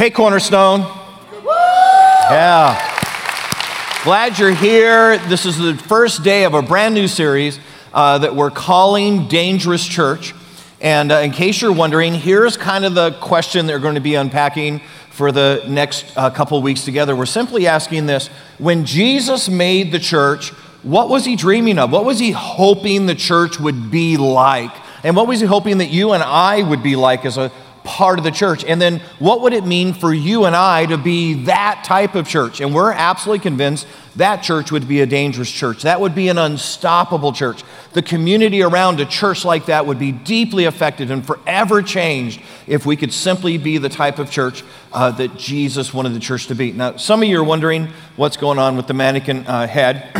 Hey, Cornerstone. Yeah. Glad you're here. This is the first day of a brand new series that we're calling Dangerous Church. And in case you're wondering, here's kind of the question that we're going to be unpacking for the next couple weeks together. We're simply asking this: when Jesus made the church, what was he dreaming of? What was he hoping the church would be like? And what was he hoping that you and I would be like as a part of the church? And then what would it mean for you and I to be that type of church? And we're absolutely convinced that church would be a dangerous church. That would be an unstoppable church. The community around a church like that would be deeply affected and forever changed if we could simply be the type of church that Jesus wanted the church to be. Now, some of you are wondering what's going on with the mannequin head.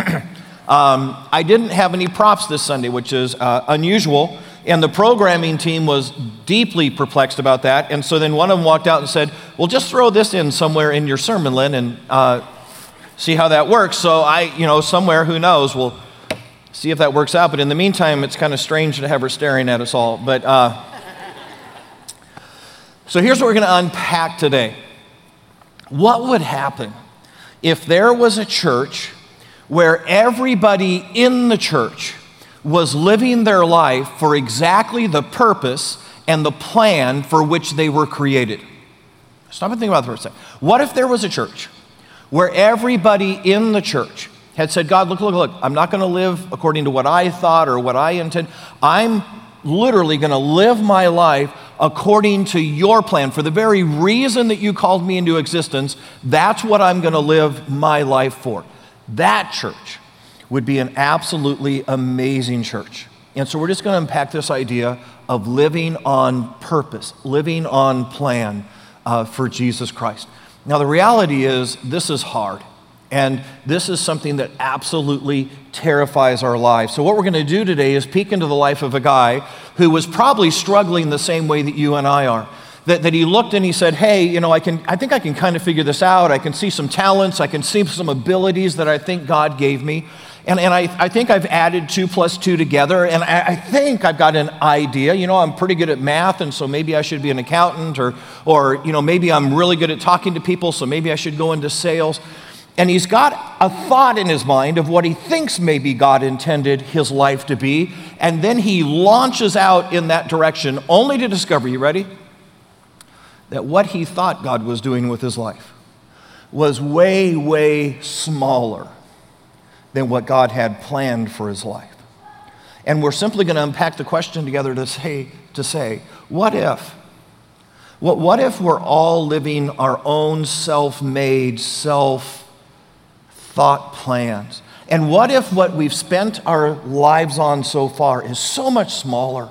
I didn't have any props this Sunday, which is unusual. And the programming team was deeply perplexed about that. And so then one of them walked out and said, well, just throw this in somewhere in your sermon, Lynn, and see how that works. So I, somewhere, who knows, we'll see if that works out. But in the meantime, it's kind of strange to have her staring at us all. But so here's what we're going to unpack today. What would happen if there was a church where everybody in the church was living their life for exactly the purpose and the plan for which they were created? Stop and think about that for a second. What if there was a church where everybody in the church had said, God, look, look, look, I'm not going to live according to what I thought or what I intend. I'm literally going to live my life according to your plan. For the very reason that you called me into existence, that's what I'm going to live my life for. That church would be an absolutely amazing church. And so we're just going to unpack this idea of living on purpose, living on plan for Jesus Christ. Now, the reality is this is hard, and this is something that absolutely terrifies our lives. So what we're going to do today is peek into the life of a guy who was probably struggling the same way that you and I are. That he looked and he said, hey, I think I can kind of figure this out. I can see some talents. I can see some abilities that I think God gave me. And I think I've added 2 plus 2 together. And I think I've got an idea. I'm pretty good at math, and so maybe I should be an accountant. Or maybe I'm really good at talking to people, so maybe I should go into sales. And he's got a thought in his mind of what he thinks maybe God intended his life to be. And then he launches out in that direction only to discover, you ready? That what he thought God was doing with his life was way, way smaller than what God had planned for his life. And we're simply going to unpack the question together to say, what if we're all living our own self-made, self-thought plans? And what if what we've spent our lives on so far is so much smaller,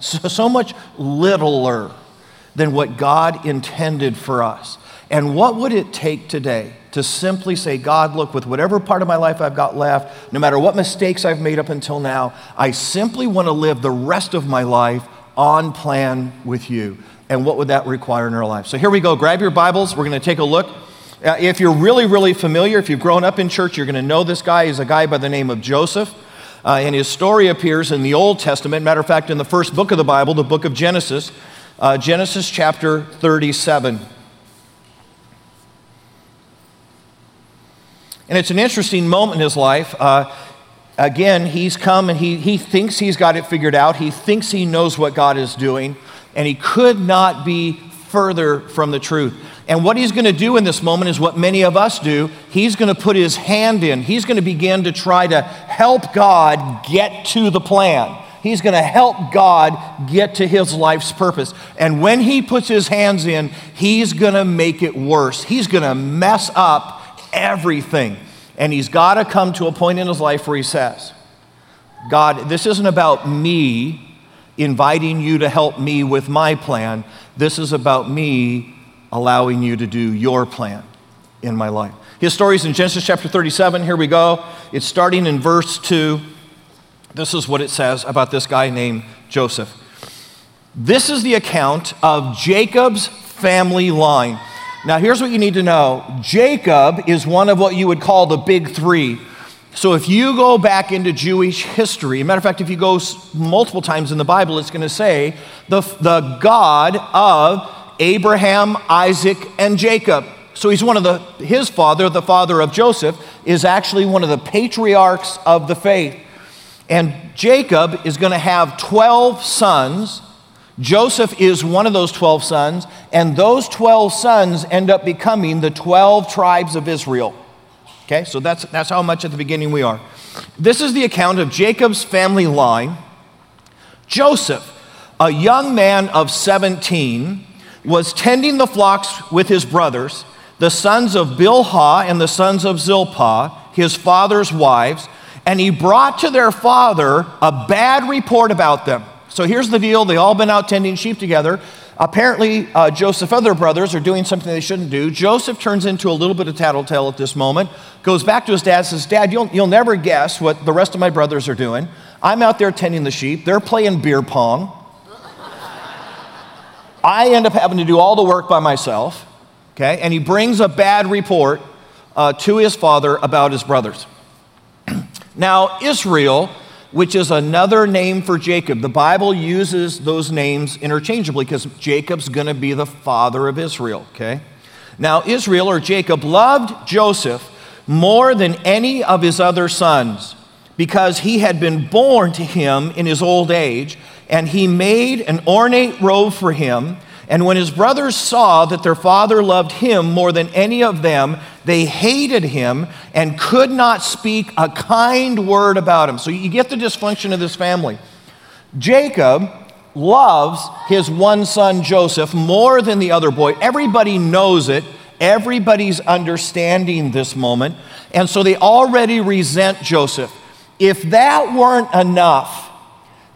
so much littler than what God intended for us? And what would it take today to simply say, God, look, with whatever part of my life I've got left, no matter what mistakes I've made up until now, I simply want to live the rest of my life on plan with you. And what would that require in our life? So here we go. Grab your Bibles. We're going to take a look. If you're really, really familiar, if you've grown up in church, you're going to know this guy. He's a guy by the name of Joseph. And his story appears in the Old Testament. Matter of fact, in the first book of the Bible, the book of Genesis, Genesis chapter 37. And it's an interesting moment in his life. Again, he's come and he thinks he's got it figured out. He thinks he knows what God is doing, and he could not be further from the truth. And what he's going to do in this moment is what many of us do. He's going to put his hand in. He's going to begin to try to help God get to the plan. He's going to help God get to his life's purpose. And when he puts his hands in, he's going to make it worse. He's going to mess up everything. And he's got to come to a point in his life where he says, God, this isn't about me inviting you to help me with my plan. This is about me allowing you to do your plan in my life. His story is in Genesis chapter 37. Here we go. It's starting in verse 2. This is what it says about this guy named Joseph. This is the account of Jacob's family line. Now, here's what you need to know. Jacob is one of what you would call the big three. So if you go back into Jewish history, matter of fact, if you go multiple times in the Bible, it's going to say the God of Abraham, Isaac, and Jacob. So he's one of his father, the father of Joseph, is actually one of the patriarchs of the faith. And Jacob is going to have 12 sons. Joseph is one of those 12 sons, and those 12 sons end up becoming the 12 tribes of Israel. Okay, so that's how much at the beginning we are. This is the account of Jacob's family line. Joseph, a young man of 17, was tending the flocks with his brothers, the sons of Bilhah and the sons of Zilpah, his father's wives, and he brought to their father a bad report about them. So here's the deal. They all been out tending sheep together. Apparently, Joseph's other brothers are doing something they shouldn't do. Joseph turns into a little bit of tattletale at this moment, goes back to his dad, says, "Dad, you'll never guess what the rest of my brothers are doing. I'm out there tending the sheep. They're playing beer pong. I end up having to do all the work by myself." Okay, and he brings a bad report to his father about his brothers. Now, Israel, which is another name for Jacob. The Bible uses those names interchangeably because Jacob's going to be the father of Israel, okay? Now, Israel, or Jacob, loved Joseph more than any of his other sons because he had been born to him in his old age, and he made an ornate robe for him. And when his brothers saw that their father loved him more than any of them, they hated him and could not speak a kind word about him. So you get the dysfunction of this family. Jacob loves his one son, Joseph, more than the other boy. Everybody knows it. Everybody's understanding this moment. And so they already resent Joseph. If that weren't enough,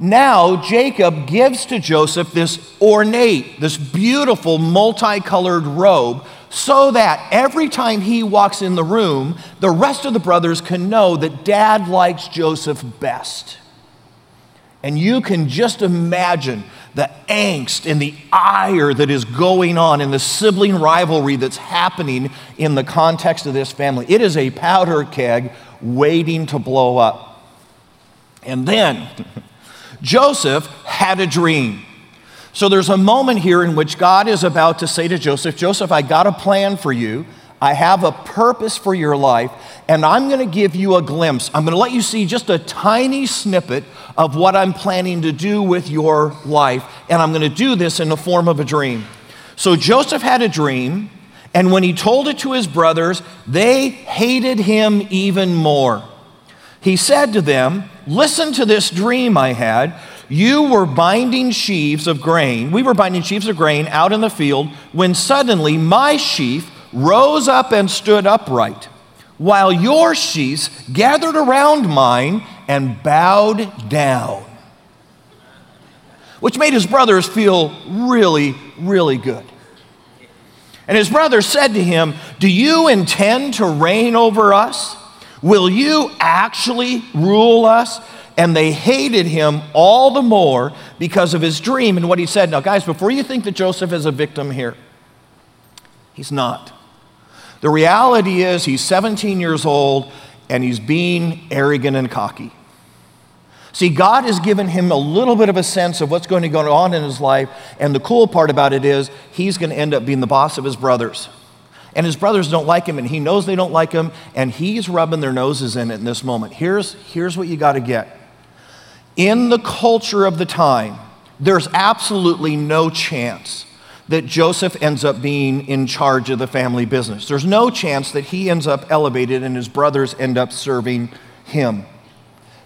now Jacob gives to Joseph this ornate, this beautiful multicolored robe, so that every time he walks in the room, the rest of the brothers can know that Dad likes Joseph best. And you can just imagine the angst and the ire that is going on and the sibling rivalry that's happening in the context of this family. It is a powder keg waiting to blow up. And then Joseph had a dream. So there's a moment here in which God is about to say to Joseph, "Joseph, I got a plan for you. I have a purpose for your life, and I'm going to give you a glimpse. I'm going to let you see just a tiny snippet of what I'm planning to do with your life, and I'm going to do this in the form of a dream." So Joseph had a dream, and when he told it to his brothers, they hated him even more. He said to them, "Listen to this dream I had. You were binding sheaves of grain. We were binding sheaves of grain out in the field when suddenly my sheaf rose up and stood upright, while your sheaves gathered around mine and bowed down," which made his brothers feel really, really good. And his brothers said to him, "Do you intend to reign over us? Will you actually rule us?" And they hated him all the more because of his dream and what he said. Now, guys, before you think that Joseph is a victim here, he's not. The reality is he's 17 years old, and he's being arrogant and cocky. See, God has given him a little bit of a sense of what's going to go on in his life, and the cool part about it is he's going to end up being the boss of his brothers. And his brothers don't like him, and he knows they don't like him, and he's rubbing their noses in it in this moment. Here's what you got to get. In the culture of the time, there's absolutely no chance that Joseph ends up being in charge of the family business. There's no chance that he ends up elevated and his brothers end up serving him.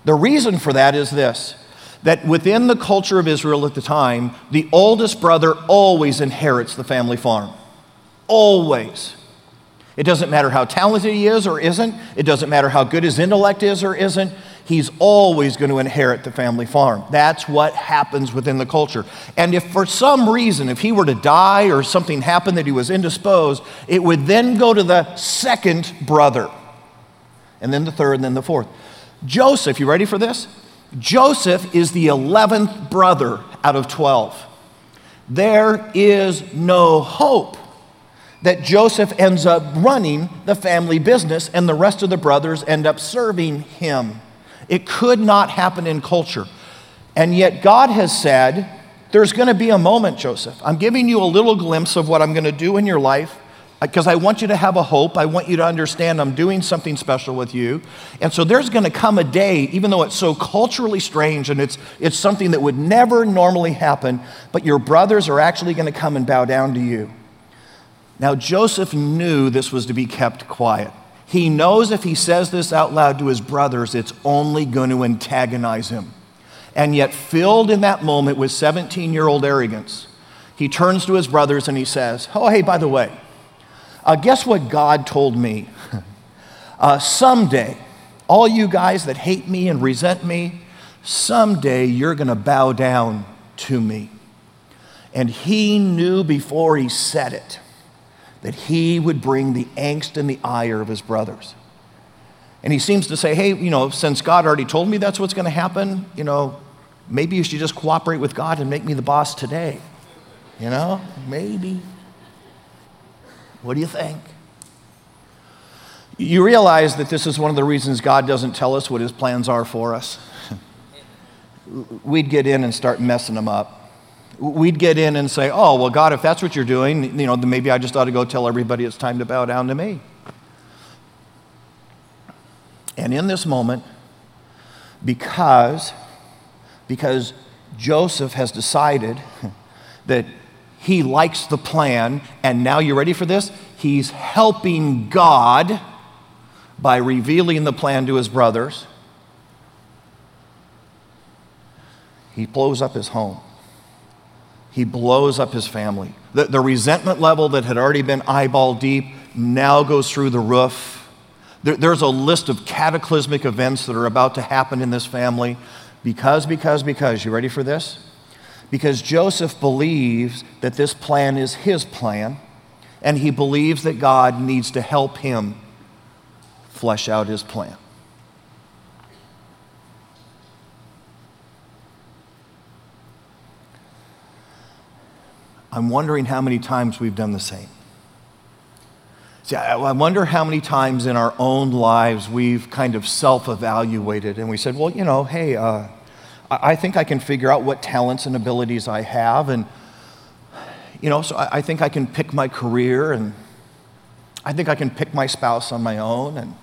The reason for that is this, that within the culture of Israel at the time, the oldest brother always inherits the family farm. Always. It doesn't matter how talented he is or isn't. It doesn't matter how good his intellect is or isn't. He's always going to inherit the family farm. That's what happens within the culture. And if for some reason, if he were to die or something happened that he was indisposed, it would then go to the second brother, and then the third, and then the fourth. Joseph, you ready for this? Joseph is the 11th brother out of 12. There is no hope that Joseph ends up running the family business and the rest of the brothers end up serving him. It could not happen in culture. And yet God has said There's going to be a moment, Joseph. I'm giving you a little glimpse of what I'm going to do in your life because I want you to have a hope. I want you to understand I'm doing something special with you. And so there's going to come a day, even though it's so culturally strange and it's something that would never normally happen, but your brothers are actually going to come and bow down to you. Now, Joseph knew this was to be kept quiet. He knows if he says this out loud to his brothers, it's only going to antagonize him. And yet, filled in that moment with 17-year-old arrogance, he turns to his brothers and he says, oh, hey, by the way, guess what God told me? Someday, all you guys that hate me and resent me, someday you're going to bow down to me. And he knew before he said it that he would bring the angst and the ire of his brothers. And he seems to say, hey, you know, since God already told me that's what's going to happen, you know, maybe you should just cooperate with God and make me the boss today. You know, maybe. What do you think? You realize that this is one of the reasons God doesn't tell us what his plans are for us. We'd get in and start messing them up. We'd get in and say, oh, well, God, if that's what you're doing, you know, then maybe I just ought to go tell everybody it's time to bow down to me. And in this moment, because Joseph has decided that he likes the plan, and now you're ready for this? He's helping God by revealing the plan to his brothers. He blows up his home. He blows up his family. The resentment level that had already been eyeball deep now goes through the roof. There's a list of cataclysmic events that are about to happen in this family because, you ready for this? Because Joseph believes that this plan is his plan, and he believes that God needs to help him flesh out his plan. I'm wondering how many times we've done the same. See, I wonder how many times in our own lives we've kind of self-evaluated and we said, well, you know, hey, I think I can figure out what talents and abilities I have, and, you know, so I think I can pick my career, and I think I can pick my spouse on my own. And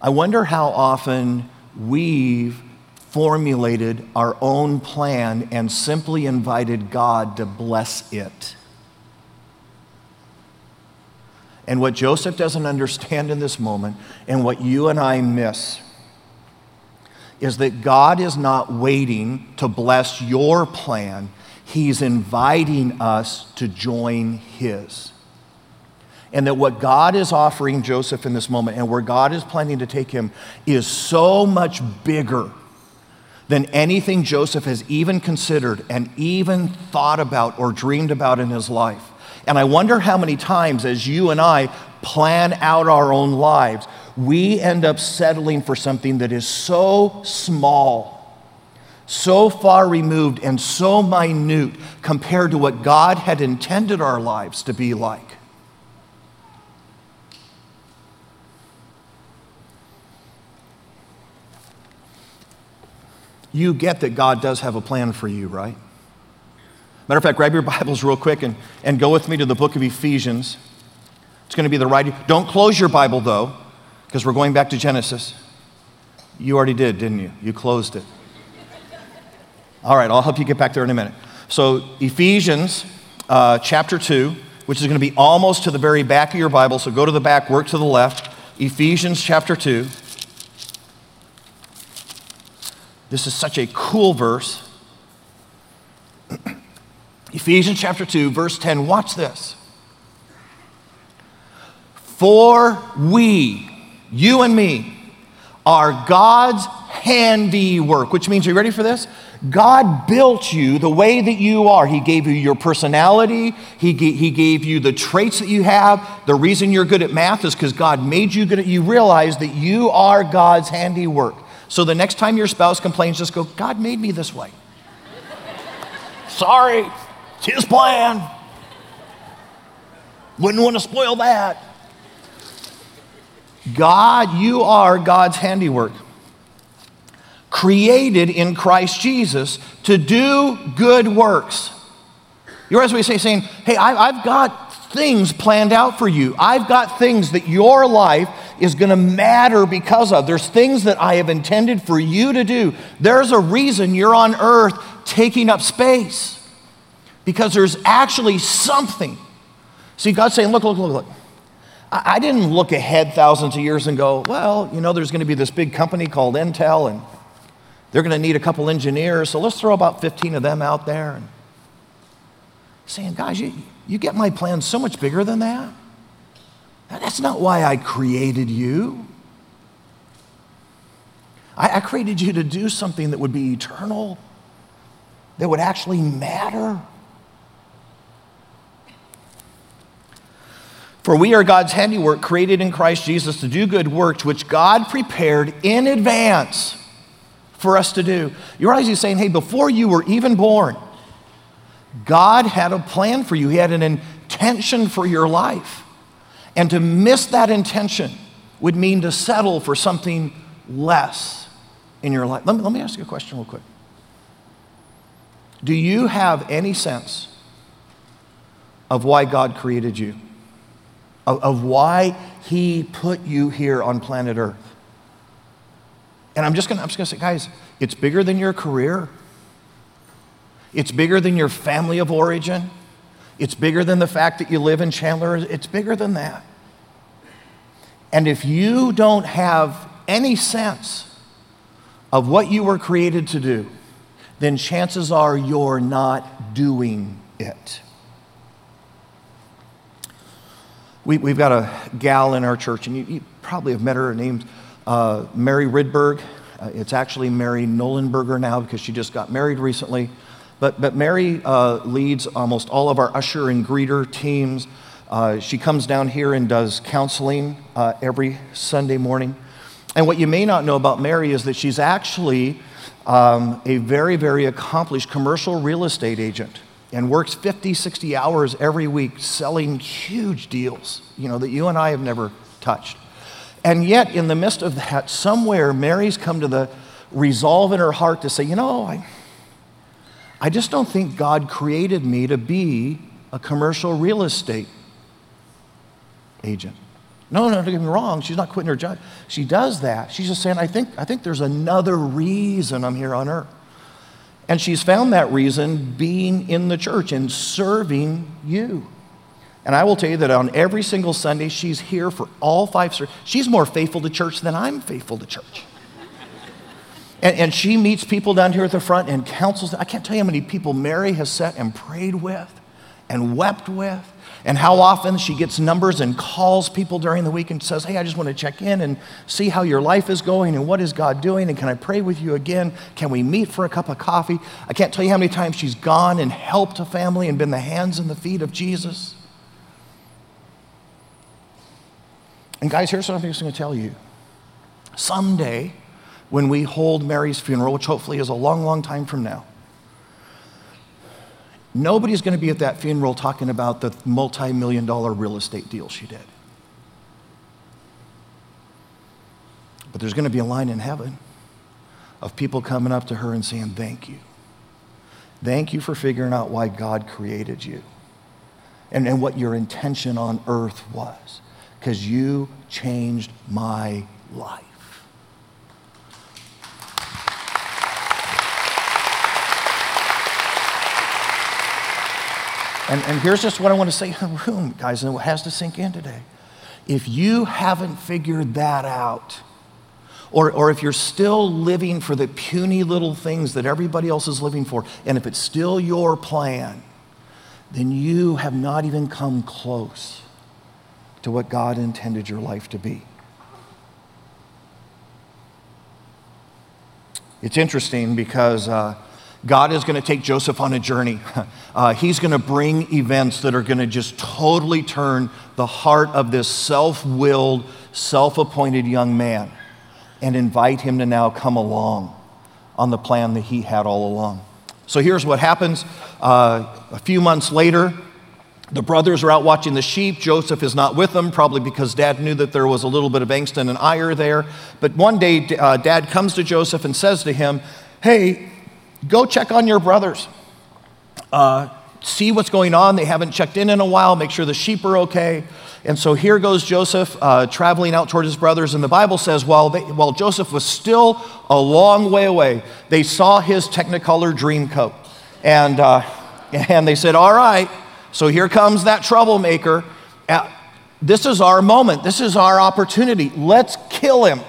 I wonder how often we've formulated our own plan and simply invited God to bless it. And what Joseph doesn't understand in this moment, and what you and I miss, is that God is not waiting to bless your plan. He's inviting us to join his. And that what God is offering Joseph in this moment, and where God is planning to take him, is so much bigger than anything Joseph has even considered and even thought about or dreamed about in his life. And I wonder how many times, as you and I plan out our own lives, we end up settling for something that is so small, so far removed, and so minute compared to what God had intended our lives to be like. You get that God does have a plan for you, right? Matter of fact, grab your Bibles real quick and go with me to the book of Ephesians. It's going to be the right. Don't close your Bible, though, because we're going back to Genesis. You already did, didn't you? You closed it. All right, I'll help you get back there in a minute. So Ephesians chapter 2, which is going to be almost to the very back of your Bible. So go to the back, work to the left. Ephesians chapter 2. This is such a cool verse. Ephesians chapter 2, verse 10, watch this. For we, you and me, are God's handiwork, which means, are you ready for this? God built you the way that you are. He gave you your personality. He gave you the traits that you have. The reason you're good at math is because God made you good at it. You realize that you are God's handiwork. So the next time your spouse complains, just go, God made me this way. Sorry, it's his plan. Wouldn't want to spoil that. God, you are God's handiwork, created in Christ Jesus to do good works. You're, as we say, saying, hey, I've got things planned out for you. I've got things that your life is going to matter because of. There's things that I have intended for you to do. There's a reason you're on earth taking up space, because there's actually something. See, God's saying, look. I didn't look ahead thousands of years and go, well, you know, there's going to be this big company called Intel, and they're going to need a couple engineers, so let's throw about 15 of them out there. And saying, guys, you get my plan so much bigger than that. That's not why I created you. I created you to do something that would be eternal, that would actually matter. For we are God's handiwork, created in Christ Jesus to do good works, which God prepared in advance for us to do. You realize he's saying, hey, before you were even born, God had a plan for you. He had an intention for your life. And to miss that intention would mean to settle for something less in your life. Let me ask you a question real quick. Do you have any sense of why God created you? Of why he put you here on planet Earth? And I'm just gonna say, guys, it's bigger than your career. It's bigger than your family of origin. It's bigger than the fact that you live in Chandler. It's bigger than that. And if you don't have any sense of what you were created to do, then chances are you're not doing it. We've got a gal in our church, and you probably have met her. Her name's Mary Rydberg. It's actually Mary Nolenberger now, because she just got married recently. But Mary leads almost all of our usher and greeter teams. She comes down here and does counseling every Sunday morning. And what you may not know about Mary is that she's actually a very, very accomplished commercial real estate agent, and works 50, 60 hours every week selling huge deals, you know, that you and I have never touched. And yet, in the midst of that, somewhere Mary's come to the resolve in her heart to say, you know, I just don't think God created me to be a commercial real estate agent. No, don't get me wrong, she's not quitting her job. She does that. She's just saying, I think there's another reason I'm here on earth. And she's found that reason being in the church and serving you. And I will tell you that on every single Sunday, she's here for all 5 services. She's more faithful to church than I'm faithful to church. And she meets people down here at the front and counsels them. I can't tell you how many people Mary has sat and prayed with and wept with, and how often she gets numbers and calls people during the week and says, hey, I just want to check in and see how your life is going and what is God doing, and can I pray with you again? Can we meet for a cup of coffee? I can't tell you how many times she's gone and helped a family and been the hands and the feet of Jesus. And guys, here's what I'm just going to tell you. Someday, when we hold Mary's funeral, which hopefully is a long, long time from now, nobody's going to be at that funeral talking about the multi-million-dollar real estate deal she did. But there's going to be a line in heaven of people coming up to her and saying, thank you. Thank you for figuring out why God created you and what your intention on earth was, because you changed my life. And here's just what I want to say in the room, guys, and it has to sink in today. If you haven't figured that out, or if you're still living for the puny little things that everybody else is living for, and if it's still your plan, then you have not even come close to what God intended your life to be. It's interesting because God is going to take Joseph on a journey. He's going to bring events that are going to just totally turn the heart of this self-willed, self-appointed young man and invite him to now come along on the plan that he had all along. So here's what happens. A few months later, The brothers are out watching the sheep. Joseph is not with them, probably because Dad knew that there was a little bit of angst and an ire there. But one day, Dad comes to Joseph and says to him, hey, go check on your brothers. See what's going on. They haven't checked in a while. Make sure the sheep are okay. And so here goes Joseph traveling out toward his brothers. And the Bible says while Joseph was still a long way away, they saw his Technicolor dream coat. And they said, all right. So here comes that troublemaker. This is our moment. This is our opportunity. Let's kill him.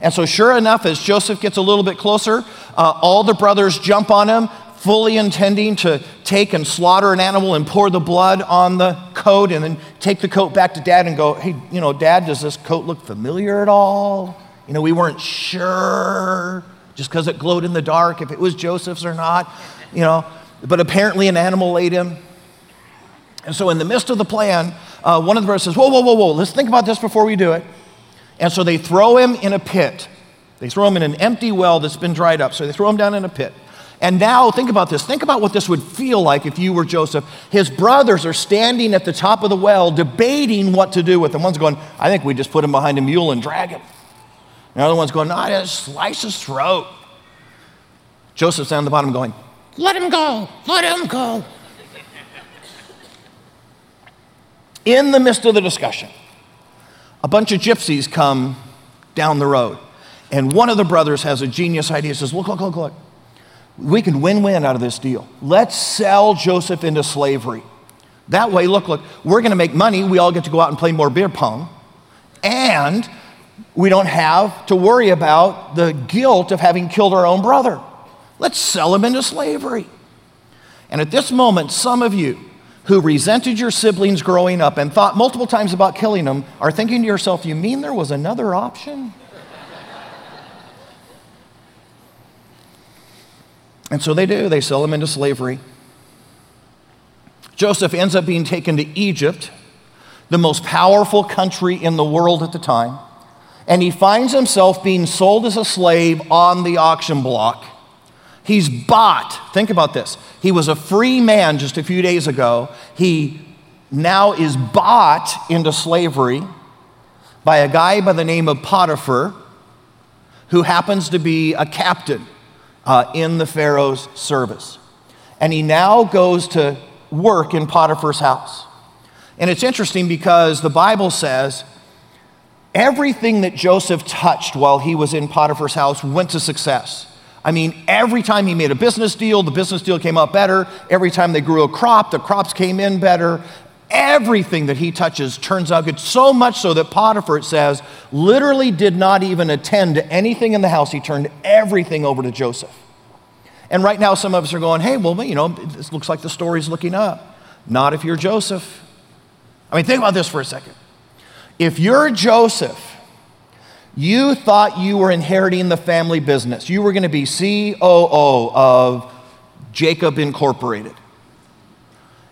And so sure enough, as Joseph gets a little bit closer, all the brothers jump on him, fully intending to take and slaughter an animal and pour the blood on the coat and then take the coat back to Dad and go, hey, you know, Dad, does this coat look familiar at all? You know, we weren't sure just because it glowed in the dark if it was Joseph's or not, you know. But apparently an animal ate him. And so in the midst of the plan, one of the brothers says, whoa, let's think about this before we do it. And so they throw him in a pit. They throw him in an empty well that's been dried up. So they throw him down in a pit. And now think about this. Think about what this would feel like if you were Joseph. His brothers are standing at the top of the well debating what to do with him. One's going, I think we just put him behind a mule and drag him. And the other one's going, no, just slice his throat. Joseph's down the bottom going, let him go, let him go. In the midst of the discussion, a bunch of gypsies come down the road, and one of the brothers has a genius idea. He says, look, we can win-win out of this deal. Let's sell Joseph into slavery. That way, look, we're gonna make money. We all get to go out and play more beer pong, and we don't have to worry about the guilt of having killed our own brother. Let's sell him into slavery. And at this moment, some of you who resented your siblings growing up and thought multiple times about killing them are thinking to yourself, you mean there was another option? And so they do, they sell him into slavery. Joseph ends up being taken to Egypt, the most powerful country in the world at the time. And he finds himself being sold as a slave on the auction block. He's bought. Think about this. He was a free man just a few days ago. He now is bought into slavery by a guy by the name of Potiphar, who happens to be a captain in the Pharaoh's service. And he now goes to work in Potiphar's house. And it's interesting because the Bible says everything that Joseph touched while he was in Potiphar's house went to success. I mean, every time he made a business deal, the business deal came out better. Every time they grew a crop, the crops came in better. Everything that he touches turns out good, so much so that Potiphar, it says, literally did not even attend to anything in the house. He turned everything over to Joseph. And right now, some of us are going, hey, well, you know, this looks like the story's looking up. Not if you're Joseph. I mean, think about this for a second. If you're Joseph, you thought you were inheriting the family business. You were going to be COO of Jacob Incorporated.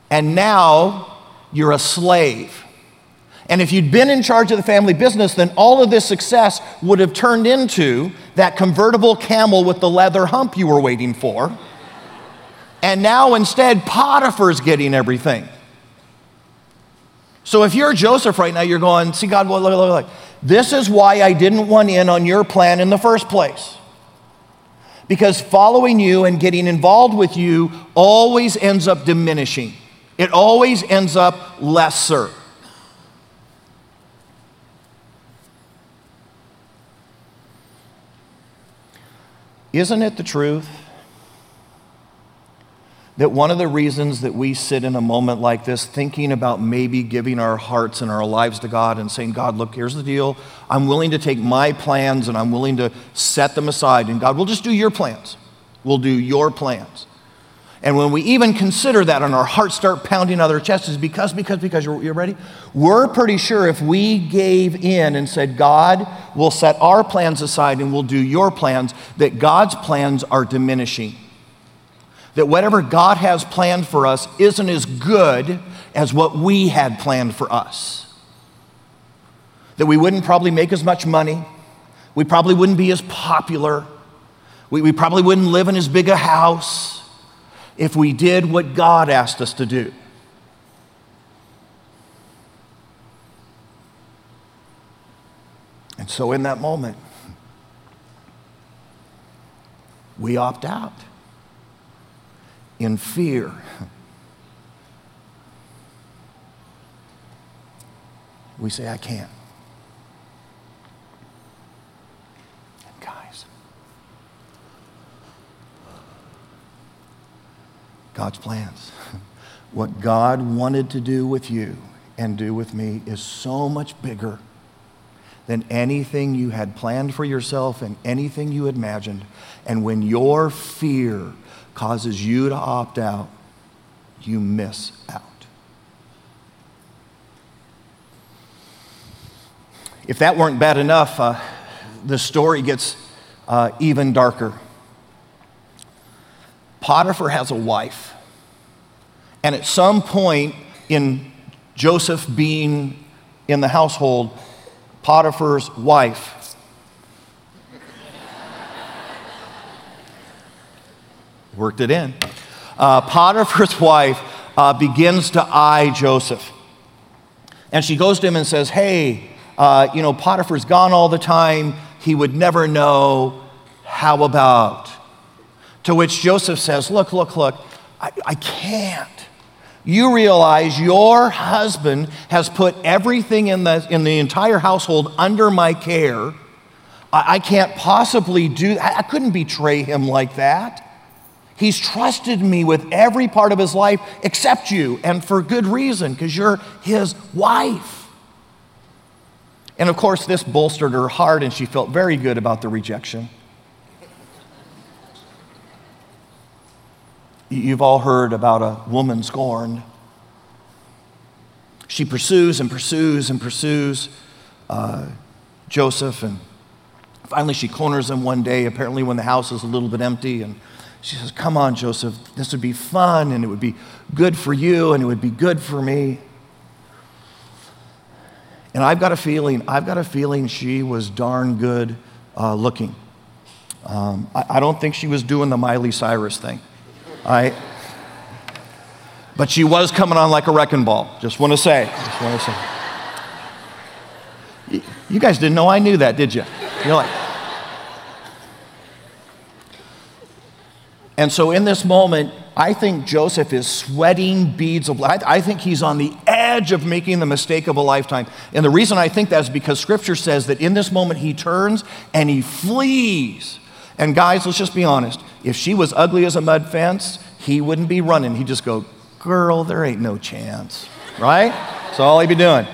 And now you're a slave. And if you'd been in charge of the family business, then all of this success would have turned into that convertible camel with the leather hump you were waiting for. And now instead, Potiphar's getting everything. So if you're Joseph right now, you're going, see, God, look. This is why I didn't want in on your plan in the first place. Because following you and getting involved with you always ends up diminishing. It always ends up lesser. Isn't it the truth that one of the reasons that we sit in a moment like this thinking about maybe giving our hearts and our lives to God and saying, God, look, here's the deal. I'm willing to take my plans and I'm willing to set them aside. And God, we'll just do your plans. We'll do your plans. And when we even consider that and our hearts start pounding on their chests, is because you're ready? We're pretty sure if we gave in and said, God, we'll set our plans aside and we'll do your plans, that God's plans are diminishing. That whatever God has planned for us isn't as good as what we had planned for us. That we wouldn't probably make as much money. We probably wouldn't be as popular. We probably wouldn't live in as big a house if we did what God asked us to do. And so in that moment, we opt out in fear. We say, I can't. And guys, God's plans. What God wanted to do with you and do with me is so much bigger than anything you had planned for yourself and anything you imagined. And when your fear causes you to opt out, you miss out. If that weren't bad enough, the story gets even darker. Potiphar has a wife. And at some point in Joseph being in the household, Potiphar's wife worked it in. Potiphar's wife begins to eye Joseph. And she goes to him and says, hey, Potiphar's gone all the time. He would never know. How about? To which Joseph says, look, I can't. You realize your husband has put everything in the entire household under my care. I can't possibly I couldn't betray him like that. He's trusted me with every part of his life except you, and for good reason, because you're his wife. And of course, this bolstered her heart, and she felt very good about the rejection. You've all heard about a woman scorned. She pursues and pursues and pursues Joseph, and finally she corners him one day, apparently when the house is a little bit empty, and she says, come on, Joseph, this would be fun, and it would be good for you, and it would be good for me. And I've got a feeling she was darn good looking. I don't think she was doing the Miley Cyrus thing. But she was coming on like a wrecking ball. Just want to say. You guys didn't know I knew that, did you? You're like. And so in this moment, I think Joseph is sweating beads of blood. I think he's on the edge of making the mistake of a lifetime. And the reason I think that is because Scripture says that in this moment he turns and he flees. And guys, let's just be honest. If she was ugly as a mud fence, he wouldn't be running. He'd just go, girl, there ain't no chance, right? That's all he'd be doing.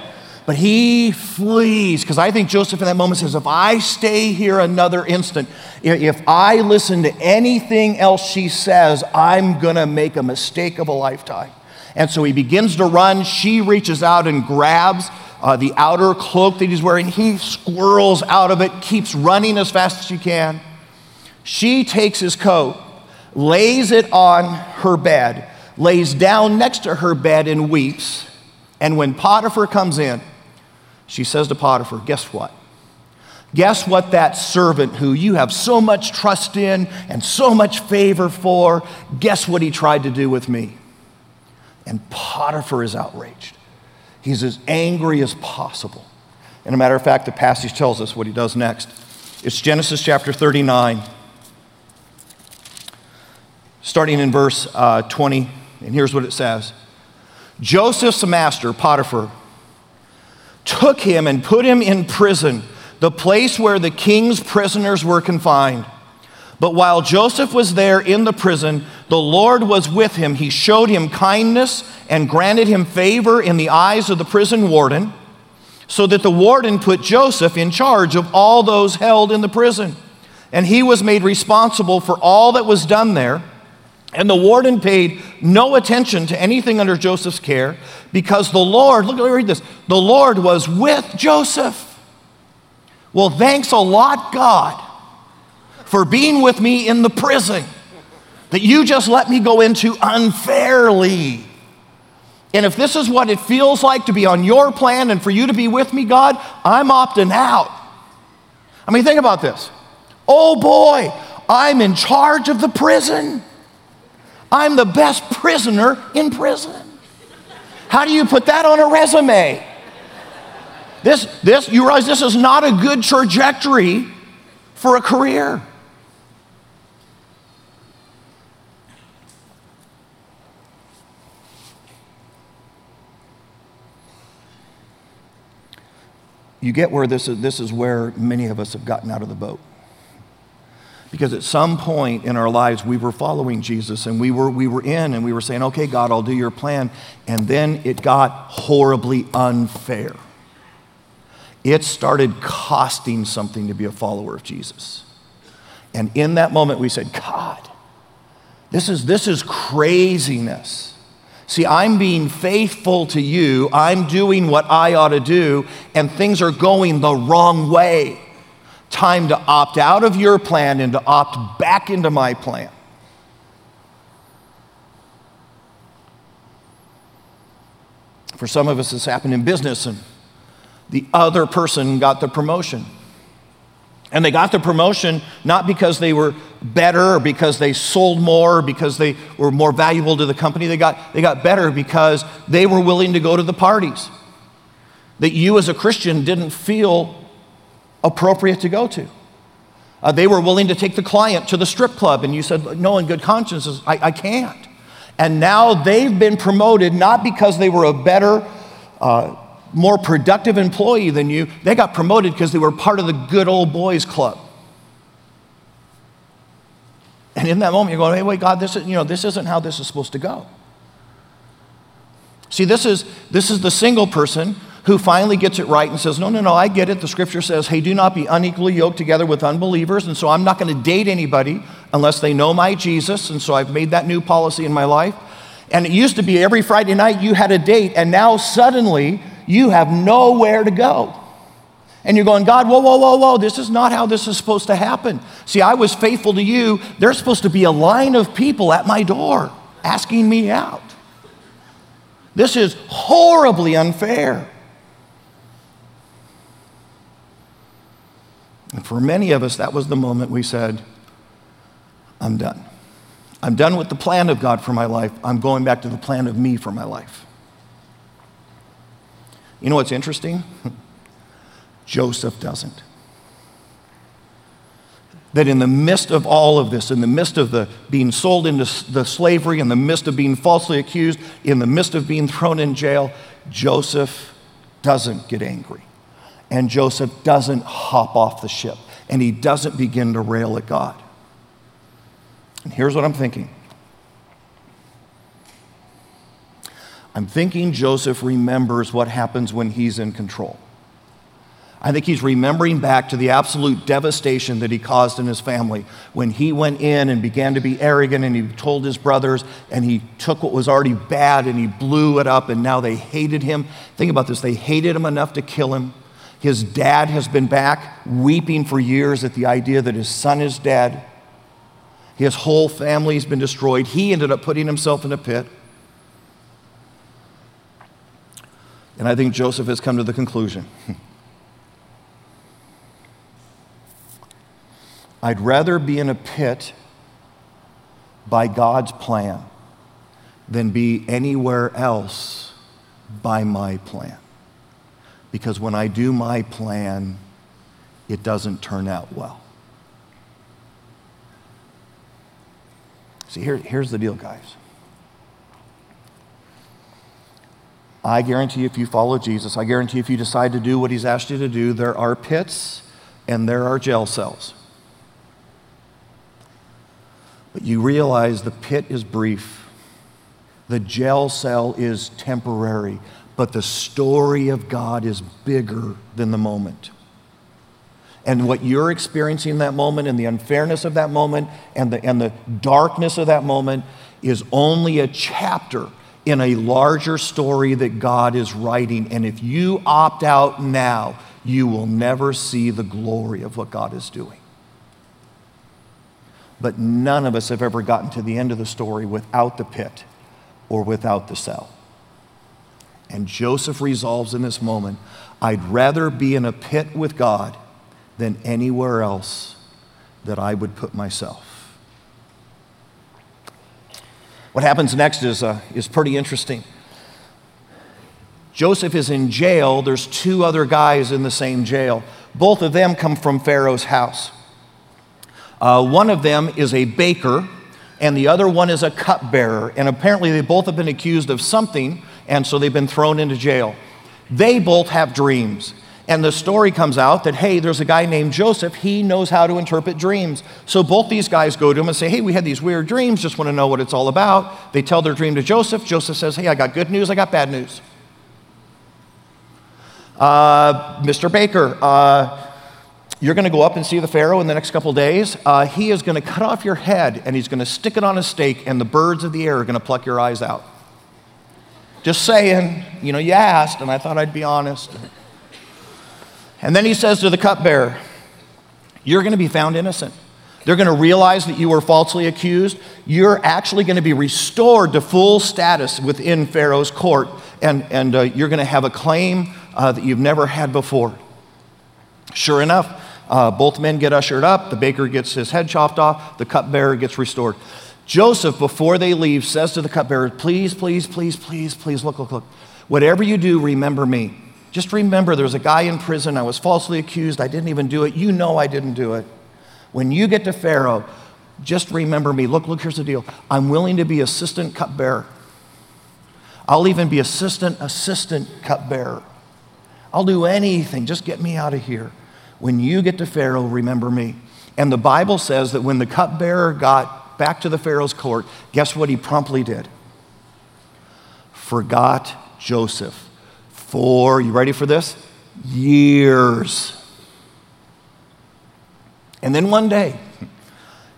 But he flees, because I think Joseph in that moment says, if I stay here another instant, if I listen to anything else she says, I'm going to make a mistake of a lifetime. And so he begins to run. She reaches out and grabs the outer cloak that he's wearing. He squirrels out of it, keeps running as fast as she can. She takes his coat, lays it on her bed, lays down next to her bed and weeps. And when Potiphar comes in, she says to Potiphar, guess what? Guess what that servant who you have so much trust in and so much favor for, guess what he tried to do with me? And Potiphar is outraged. He's as angry as possible. And a matter of fact, the passage tells us what he does next. It's Genesis chapter 39, starting in verse 20. And here's what it says. Joseph's master, Potiphar, took him and put him in prison, the place where the king's prisoners were confined. But while Joseph was there in the prison, the Lord was with him. He showed him kindness and granted him favor in the eyes of the prison warden, so that the warden put Joseph in charge of all those held in the prison. And he was made responsible for all that was done there. And the warden paid no attention to anything under Joseph's care, because the Lord, look, let me read this, the Lord was with Joseph. Well, thanks a lot, God, for being with me in the prison that you just let me go into unfairly. And if this is what it feels like to be on your plan and for you to be with me, God, I'm opting out. I mean, think about this. Oh boy, I'm in charge of the prison. I'm the best prisoner in prison. How do you put that on a resume? This, you realize this is not a good trajectory for a career. You get where this is where many of us have gotten out of the boat. Because at some point in our lives, we were following Jesus, and we were in, and we were saying, okay, God, I'll do your plan. And then it got horribly unfair. It started costing something to be a follower of Jesus. And in that moment, we said, God, this is craziness. See, I'm being faithful to you. I'm doing what I ought to do, and things are going the wrong way. Time to opt out of your plan and to opt back into my plan. For some of us, this happened in business, and the other person got the promotion. And they got the promotion not because they were better or because they sold more or because they were more valuable to the company. They got better because they were willing to go to the parties that you as a Christian didn't feel appropriate to go to. They were willing to take the client to the strip club, and you said, no, in good conscience, I can't. And now they've been promoted not because they were a better, more productive employee than you. They got promoted because they were part of the good old boys club. And in that moment, you're going, hey, wait, God, this isn't how this is supposed to go. See, this is the single person who finally gets it right and says, no, I get it. The scripture says, hey, do not be unequally yoked together with unbelievers, and so I'm not going to date anybody unless they know my Jesus, and so I've made that new policy in my life. And it used to be every Friday night you had a date, and now suddenly you have nowhere to go. And you're going, God, whoa, this is not how this is supposed to happen. See, I was faithful to you. There's supposed to be a line of people at my door asking me out. This is horribly unfair. And for many of us, that was the moment we said, I'm done. I'm done with the plan of God for my life. I'm going back to the plan of me for my life. You know what's interesting? Joseph doesn't. That in the midst of all of this, in the midst of the being sold into the slavery, in the midst of being falsely accused, in the midst of being thrown in jail, Joseph doesn't get angry. And Joseph doesn't hop off the ship, and he doesn't begin to rail at God. And here's what I'm thinking. I'm thinking Joseph remembers what happens when he's in control. I think he's remembering back to the absolute devastation that he caused in his family when he went in and began to be arrogant, and he told his brothers, and he took what was already bad and he blew it up, and now they hated him. Think about this. They hated him enough to kill him. His dad has been back weeping for years at the idea that his son is dead. His whole family has been destroyed. He ended up putting himself in a pit. And I think Joseph has come to the conclusion, I'd rather be in a pit by God's plan than be anywhere else by my plan. Because when I do my plan, it doesn't turn out well. See, here's the deal, guys. I guarantee if you follow Jesus, I guarantee if you decide to do what he's asked you to do, there are pits and there are jail cells. But you realize the pit is brief. The jail cell is temporary. But the story of God is bigger than the moment. And what you're experiencing in that moment, and the unfairness of that moment, and the darkness of that moment is only a chapter in a larger story that God is writing. And if you opt out now, you will never see the glory of what God is doing. But none of us have ever gotten to the end of the story without the pit or without the cell. And Joseph resolves in this moment, I'd rather be in a pit with God than anywhere else that I would put myself. What happens next is pretty interesting. Joseph is in jail. There's two other guys in the same jail. Both of them come from Pharaoh's house. One of them is a baker, and the other one is a cupbearer. And apparently they both have been accused of something, and so they've been thrown into jail. They both have dreams. And the story comes out that, hey, there's a guy named Joseph. He knows how to interpret dreams. So both these guys go to him and say, hey, we had these weird dreams. Just want to know what it's all about. They tell their dream to Joseph. Joseph says, hey, I got good news. I got bad news. Mr. Baker, you're going to go up and see the Pharaoh in the next couple days. He is going to cut off your head, and he's going to stick it on a stake, and the birds of the air are going to pluck your eyes out. Just saying, you know, you asked, and I thought I'd be honest. And then he says to the cupbearer, you're going to be found innocent. They're going to realize that you were falsely accused. You're actually going to be restored to full status within Pharaoh's court, and you're going to have a claim that you've never had before. Sure enough, both men get ushered up. The baker gets his head chopped off. The cupbearer gets restored. Joseph, before they leave, says to the cupbearer, please, please, please, please, please, look, look, look. Whatever you do, remember me. Just remember, there's a guy in prison. I was falsely accused. I didn't even do it. You know I didn't do it. When you get to Pharaoh, just remember me. Look, look, here's the deal. I'm willing to be assistant cupbearer. I'll even be assistant cupbearer. I'll do anything. Just get me out of here. When you get to Pharaoh, remember me. And the Bible says that when the cupbearer got back to the Pharaoh's court, guess what he promptly did? Forgot Joseph. For, you ready for this? Years. And then one day,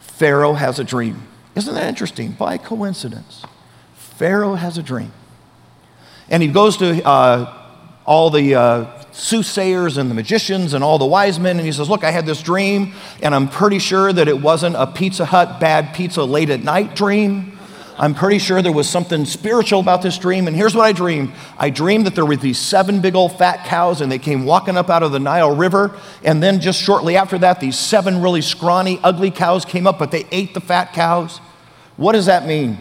Pharaoh has a dream. Isn't that interesting? By coincidence, Pharaoh has a dream. And he goes to all the soothsayers and the magicians and all the wise men, and he says, look, I had this dream, and I'm pretty sure that it wasn't a Pizza Hut bad pizza late at night dream. I'm pretty sure there was something spiritual about this dream, and here's what I dreamed. I dreamed that there were these 7 big old fat cows, and they came walking up out of the Nile River, and then just shortly after that, these 7 really scrawny, ugly cows came up, but they ate the fat cows. What does that mean?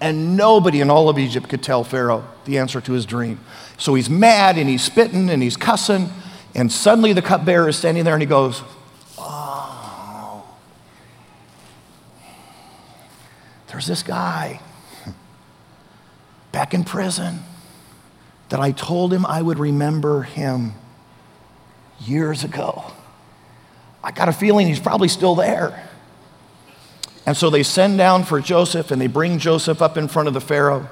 And nobody in all of Egypt could tell Pharaoh the answer to his dream. So he's mad, and he's spitting, and he's cussing, and suddenly the cupbearer is standing there, and he goes, there's this guy back in prison that I told him I would remember him years ago. I got a feeling he's probably still there. And so they send down for Joseph, and they bring Joseph up in front of the Pharaoh.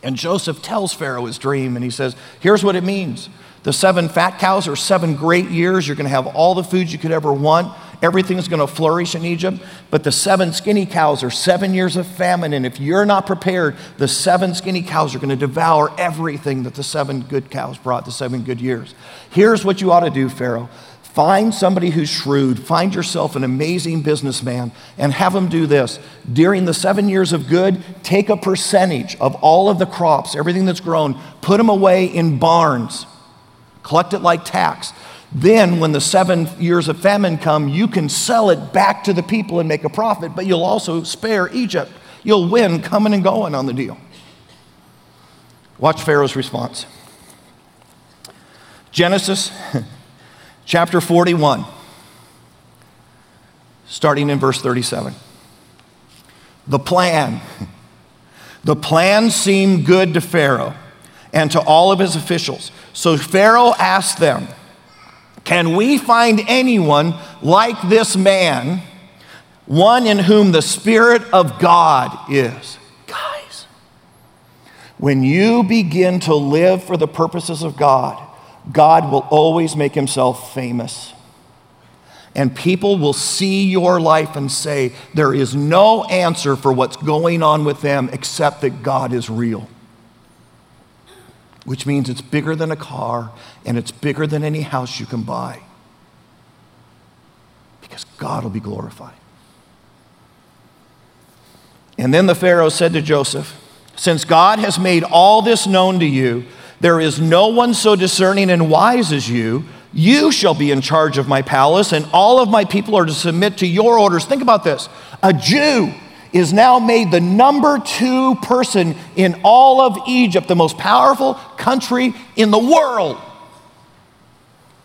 And Joseph tells Pharaoh his dream, and he says, here's what it means. The 7 fat cows are 7 great years. You're going to have all the food you could ever want. Everything's going to flourish in Egypt, but the 7 skinny cows are 7 years of famine, and if you're not prepared, the 7 skinny cows are going to devour everything that the 7 good cows brought, the 7 good years. Here's what you ought to do, Pharaoh. Find somebody who's shrewd. Find yourself an amazing businessman and have him do this. During the 7 years of good, take a percentage of all of the crops, everything that's grown, put them away in barns. Collect it like tax. Then when the 7 years of famine come, you can sell it back to the people and make a profit, but you'll also spare Egypt. You'll win coming and going on the deal. Watch Pharaoh's response. Genesis chapter 41, starting in verse 37. The plan seemed good to Pharaoh and to all of his officials. So Pharaoh asked them, can we find anyone like this man, one in whom the Spirit of God is? Guys, when you begin to live for the purposes of God, God will always make himself famous. And people will see your life and say, there is no answer for what's going on with them except that God is real. Which means it's bigger than a car, and it's bigger than any house you can buy. Because God will be glorified. And then the Pharaoh said to Joseph, since God has made all this known to you, there is no one so discerning and wise as you. You shall be in charge of my palace, and all of my people are to submit to your orders. Think about this. A Jew is now made the number 2 person in all of Egypt, the most powerful country in the world.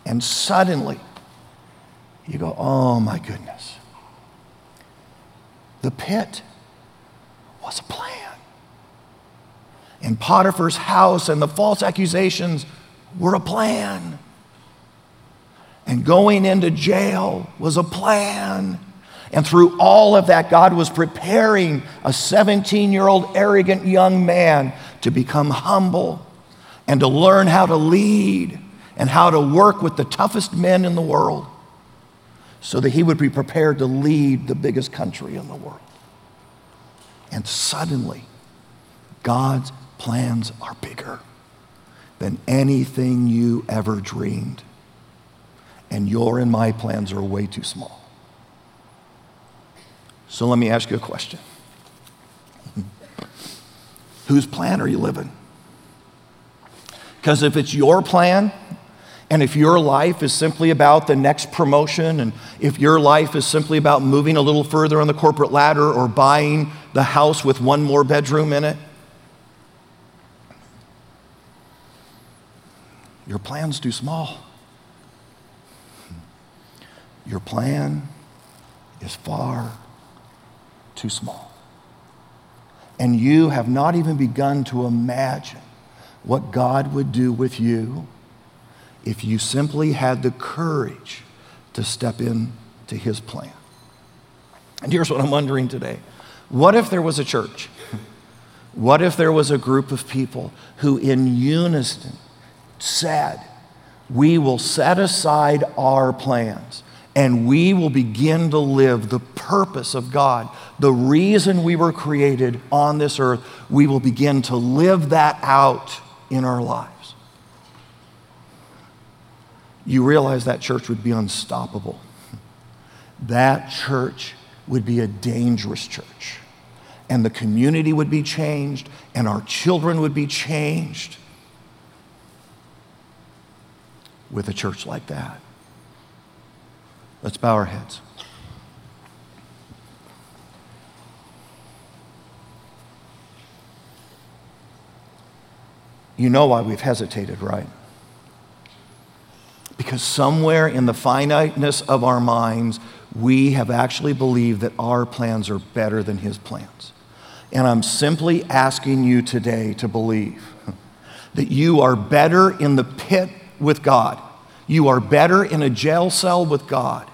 And suddenly, you go, oh my goodness. The pit was a plan. And Potiphar's house and the false accusations were a plan. And going into jail was a plan. And through all of that, God was preparing a 17-year-old arrogant young man to become humble and to learn how to lead and how to work with the toughest men in the world so that he would be prepared to lead the biggest country in the world. And suddenly, God's plans are bigger than anything you ever dreamed. And your and my plans are way too small. So let me ask you a question. Whose plan are you living? Because if it's your plan, and if your life is simply about the next promotion, and if your life is simply about moving a little further on the corporate ladder or buying the house with one more bedroom in it, your plan's too small. Your plan is far too small. And you have not even begun to imagine what God would do with you if you simply had the courage to step into His plan. And here's what I'm wondering today. What if there was a church? What if there was a group of people who in unison said, we will set aside our plans and we will begin to live the purpose of God, the reason we were created on this earth. We will begin to live that out in our lives. You realize that church would be unstoppable. That church would be a dangerous church. And the community would be changed, and our children would be changed with a church like that. Let's bow our heads. You know why we've hesitated, right? Because somewhere in the finiteness of our minds, we have actually believed that our plans are better than His plans. And I'm simply asking you today to believe that you are better in the pit with God. You are better in a jail cell with God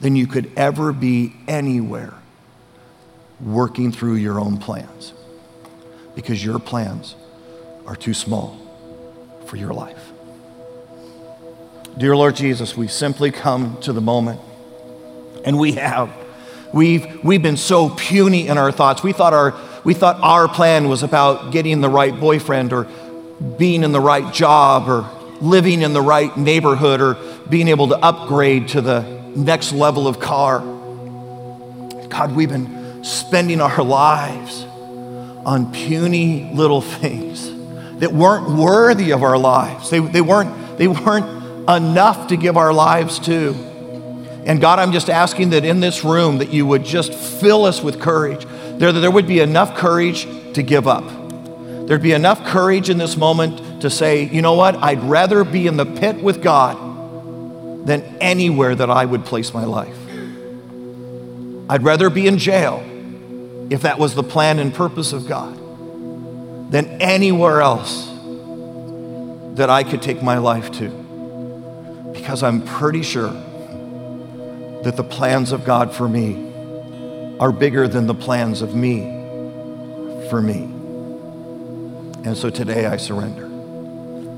than you could ever be anywhere working through your own plans, because your plans are too small for your life. Dear Lord Jesus, we simply come to the moment, and we've been so puny in our thoughts. We thought our plan was about getting the right boyfriend or being in the right job or living in the right neighborhood or being able to upgrade to the next level of car. God, we've been spending our lives on puny little things that weren't worthy of our lives. They weren't enough to give our lives to. And God, I'm just asking that in this room that you would just fill us with courage. There would be enough courage to give up. There'd be enough courage in this moment to say, you know what? I'd rather be in the pit with God than anywhere that I would place my life. I'd rather be in jail, if that was the plan and purpose of God, than anywhere else that I could take my life to. Because I'm pretty sure that the plans of God for me are bigger than the plans of me for me. And so today I surrender.